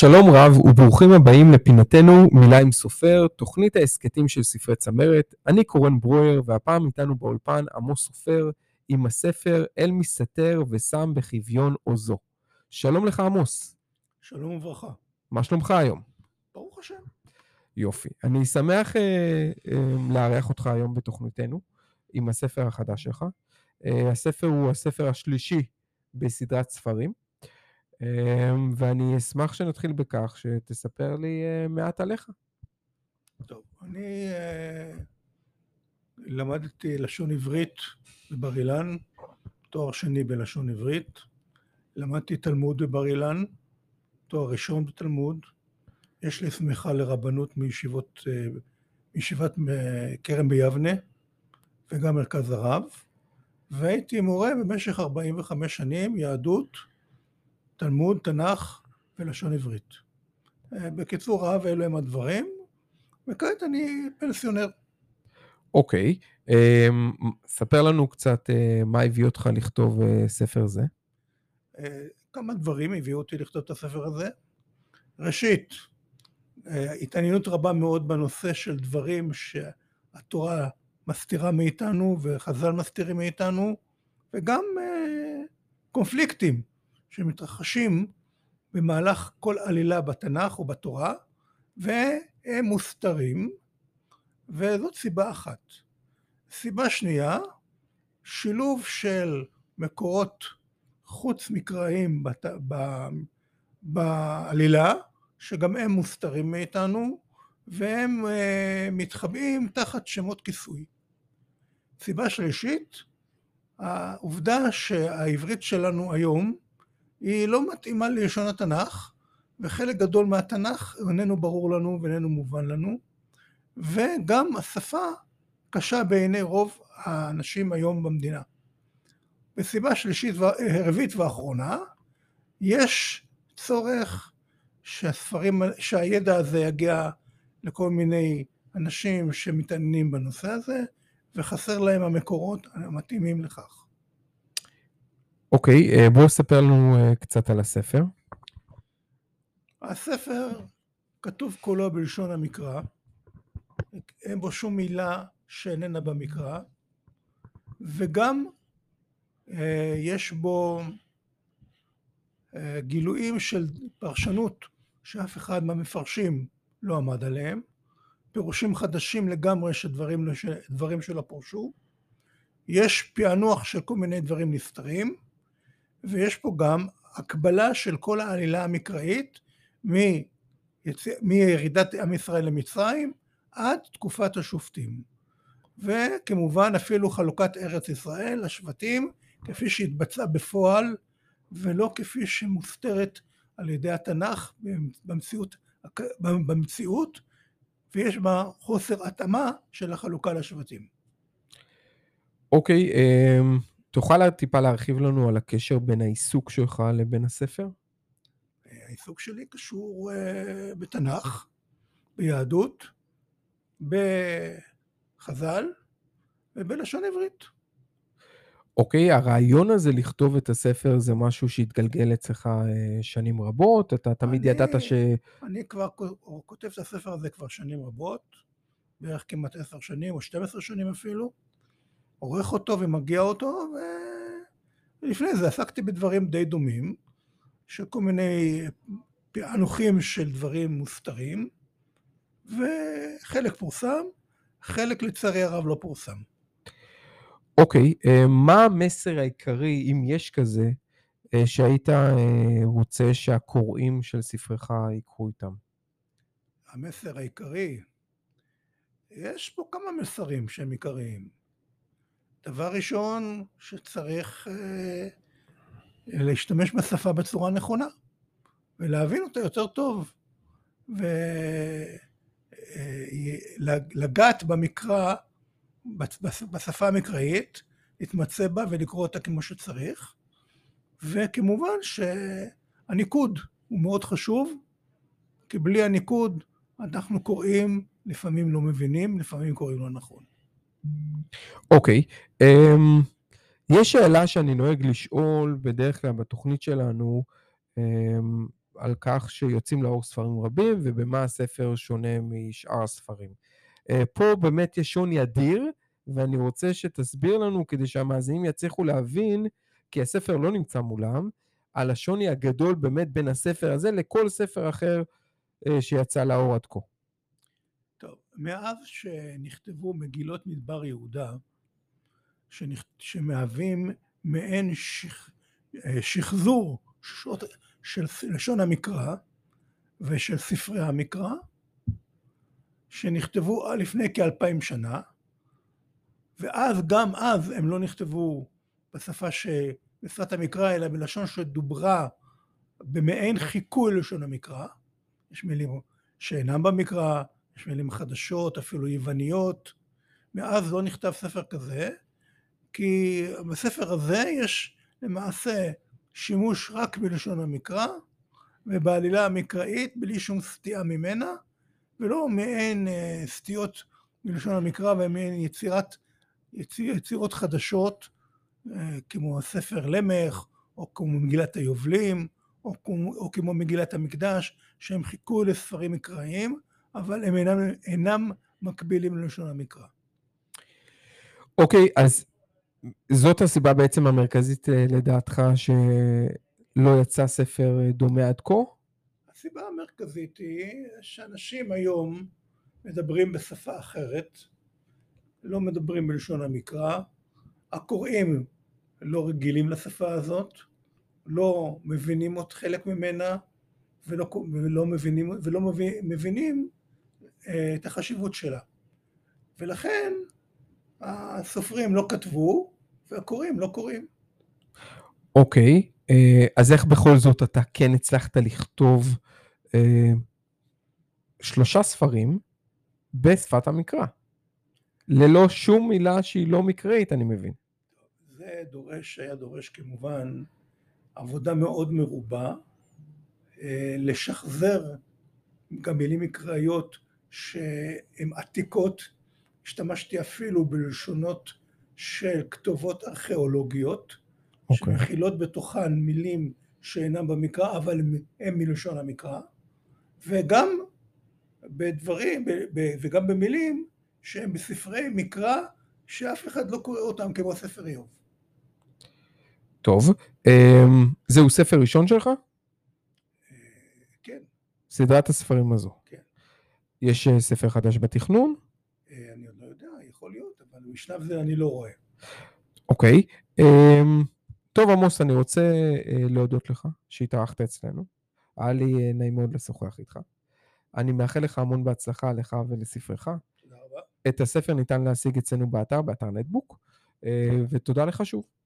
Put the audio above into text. שלום רב וברוכים הבאים לפינתנו מילה עם סופר, תוכנית העסקתים של ספרי צמרת. אני קורן ברואר והפעם איתנו באולפן עמוס סופר עם הספר אל מסתתר ושם בחביון עזה. שלום לך עמוס. שלום וברכה. מה שלומך היום? ברוך השם. יופי. אני שמח לארח אותך היום בתוכניתנו עם הספר החדש שלך. הספר הוא הספר השלישי בסדרת ספרים. ואני אשמח שנתחיל בכך שתספר לי מעט עליך. טוב, אני למדתי לשון עברית בבר אילן, תואר שני בלשון עברית, למדתי תלמוד בבר אילן, תואר ראשון בתלמוד, יש לי סמכה לרבנות מישיבת קרם ביוונה וגם מרכז הרב, והייתי מורה במשך 45 שנים יהדות, תלמוד, תנ"ך ולשון עברית. בקיצור רב, אלו הם הדברים, וכעת אני פנסיונר. אוקיי, ספר לנו קצת מה הביא אותך לכתוב ספר זה? כמה דברים הביאו אותי לכתוב את הספר הזה. ראשית, התעניינות רבה מאוד בנושא של דברים שהתורה מסתירה מאיתנו וחז"ל מסתירים מאיתנו, וגם קונפליקטים שמתרחשים במהלך כל עלילה בתנ"ך או בתורה, והם מוסתרים, וזאת סיבה אחת. סיבה שנייה, שילוב של מקורות חוץ מקראיים בעלילה, שגם הם מוסתרים מאיתנו, והם מתחבאים תחת שמות כיסוי. סיבה שלישית, העובדה שהעברית שלנו היום, היא לא מתאימה ללשון התנ"ך, וחלק גדול מהתנ"ך איננו ברור לנו ואיננו מובן לנו, וגם השפה קשה בעיני רוב האנשים היום במדינה. בסיבה שלישית ורביעית ואחרונה, יש צורך שהידע הזה יגיע לכל מיני אנשים שמתעניינים בנושא הזה, וחסר להם המקורות המתאימים לכך. אוקיי, בואו ספר לנו קצת על הספר. הספר כתוב כולו בלשון המקרא, אין בו שום מילה שאיננה במקרא, וגם יש בו גילויים של פרשנות שאף אחד מהמפרשים לא עמד עליהם, פירושים חדשים לגמרי שדברים שלא פורשו, יש פענוח של כל מיני דברים נסתרים, ויש פה גם הקבלה של כל העלילה המקראית מירידת עם ישראל למצרים עד תקופת השופטים, וכמובן אפילו חלוקת ארץ ישראל לשבטים כפי שהתבצע בפועל ולא כפי שמוסתרת על ידי התנ"ך במציאות, ויש בה חוסר התאמה של החלוקה לשבטים. אוקיי, תוכל טיפה להרחיב לנו על הקשר בין העיסוק שלך לבין הספר? העיסוק שלי קשור בתנ"ך, ביהדות, בחז"ל ובלשון עברית. אוקיי, הרעיון הזה לכתוב את הספר זה משהו שהתגלגל אצלך שנים רבות? אתה תמיד ידעת ש... אני כבר כותב את הספר הזה כבר שנים רבות, בערך כמעט 10 שנים או 12 שנים אפילו. עורך אותו ומגיע אותו, ולפני זה עסקתי בדברים די דומים, שכל מיני פענוחים של דברים מוסתרים, וחלק פורסם, חלק לצערי הרב לא פורסם. אוקיי, מה המסר העיקרי, אם יש כזה, שהיית רוצה שהקוראים של ספרך יקחו איתם? המסר העיקרי, יש פה כמה מסרים שהם עיקריים. דבר ראשון, שצריך להשתמש בשפה בצורה נכונה, ולהבין אותה יותר טוב, ולגעת במקרא, בשפה המקראית, להתמצא בה ולקרוא אותה כמו שצריך, וכמובן שהניקוד הוא מאוד חשוב, כי בלי הניקוד אנחנו קוראים, לפעמים לא מבינים, לפעמים קוראים לא נכון. אוקיי, יש שאלה שאני נוהג לשאול בדרך כלל בתוכנית שלנו, על כך שיוצאים לאור ספרים רבים, ובמה הספר שונה משאר הספרים. פה באמת יש שוני אדיר, ואני רוצה שתסביר לנו, כדי שהמאזינים יצליחו להבין, כי הספר לא נמצא מולם, על השוני הגדול באמת בין הספר הזה לכל ספר אחר שיצא לאור עד כה. טוב, מאז שנכתבו מגילות מדבר יהודה, שמהווים מעין שחזור של לשון המקרא ושל ספרי המקרא, שנכתבו לפני כ-2000 שנה, ואז גם אז הם לא נכתבו בשפת המקרא, אלא בלשון שדוברה במעין חיקוי לשון המקרא. יש מילים שאינם במקרא, יש מילים חדשות, אפילו יווניות. מאז לא נכתב ספר כזה, כי בספר הזה יש למעשה שימוש רק בלשון המקרא, ובעלילה המקראית, בלי שום סטייה ממנה, ולא מעין סטיות מלשון המקרא, ומעין יצירות חדשות, כמו הספר למח, או כמו מגילת היובלים, או כמו מגילת המקדש, שהם חיכו לספרים מקראיים, אבל הם אינם מקבילים ללשון המקרא. אוקיי, אז זאת הסיבה בעצם המרכזית לדעתך שלא יצא ספר דומה עד כה? הסיבה המרכזית היא שאנשים היום מדברים בשפה אחרת, לא מדברים בלשון המקרא, הקוראים לא רגילים לשפה הזאת, לא מבינים עוד חלק ממנה, ולא מבינים את החשיבות שלה. ולכן הסופרים לא כתבו, והקוראים לא קוראים. אוקיי, אז איך בכל זאת אתה כן הצלחת לכתוב 3 ספרים בשפת המקרא? ללא שום מילה שהיא לא מקראית, אני מבין. זה היה דורש כמובן עבודה מאוד מרובה, לשחזר גם מילים מקראיות שהן עתיקות. השתמשתי אפילו בלשונות של כתובות ארכיאולוגיות, okay. שמכילות בתוכן מילים שאינם במקרא, אבל הם מלשון המקרא, וגם במילים שהם בספרי מקרא, שאף אחד לא קורא אותם, כמו ספר איוב. טוב, זהו ספר ראשון שלך? כן. סדרת הספרים הזו. כן. יש ספר חדש בתכנון? אני עוד לא יודע, יכול להיות, אבל משלב זה אני לא רואה. אוקיי. טוב, עמוס, אני רוצה להודות לך שהתארחת אצלנו. היה לי נעים מאוד לשוחח איתך. אני מאחל לך המון בהצלחה, לך ולספרך. את הספר ניתן להשיג אצלנו באתר נטבוק, ותודה לך שוב.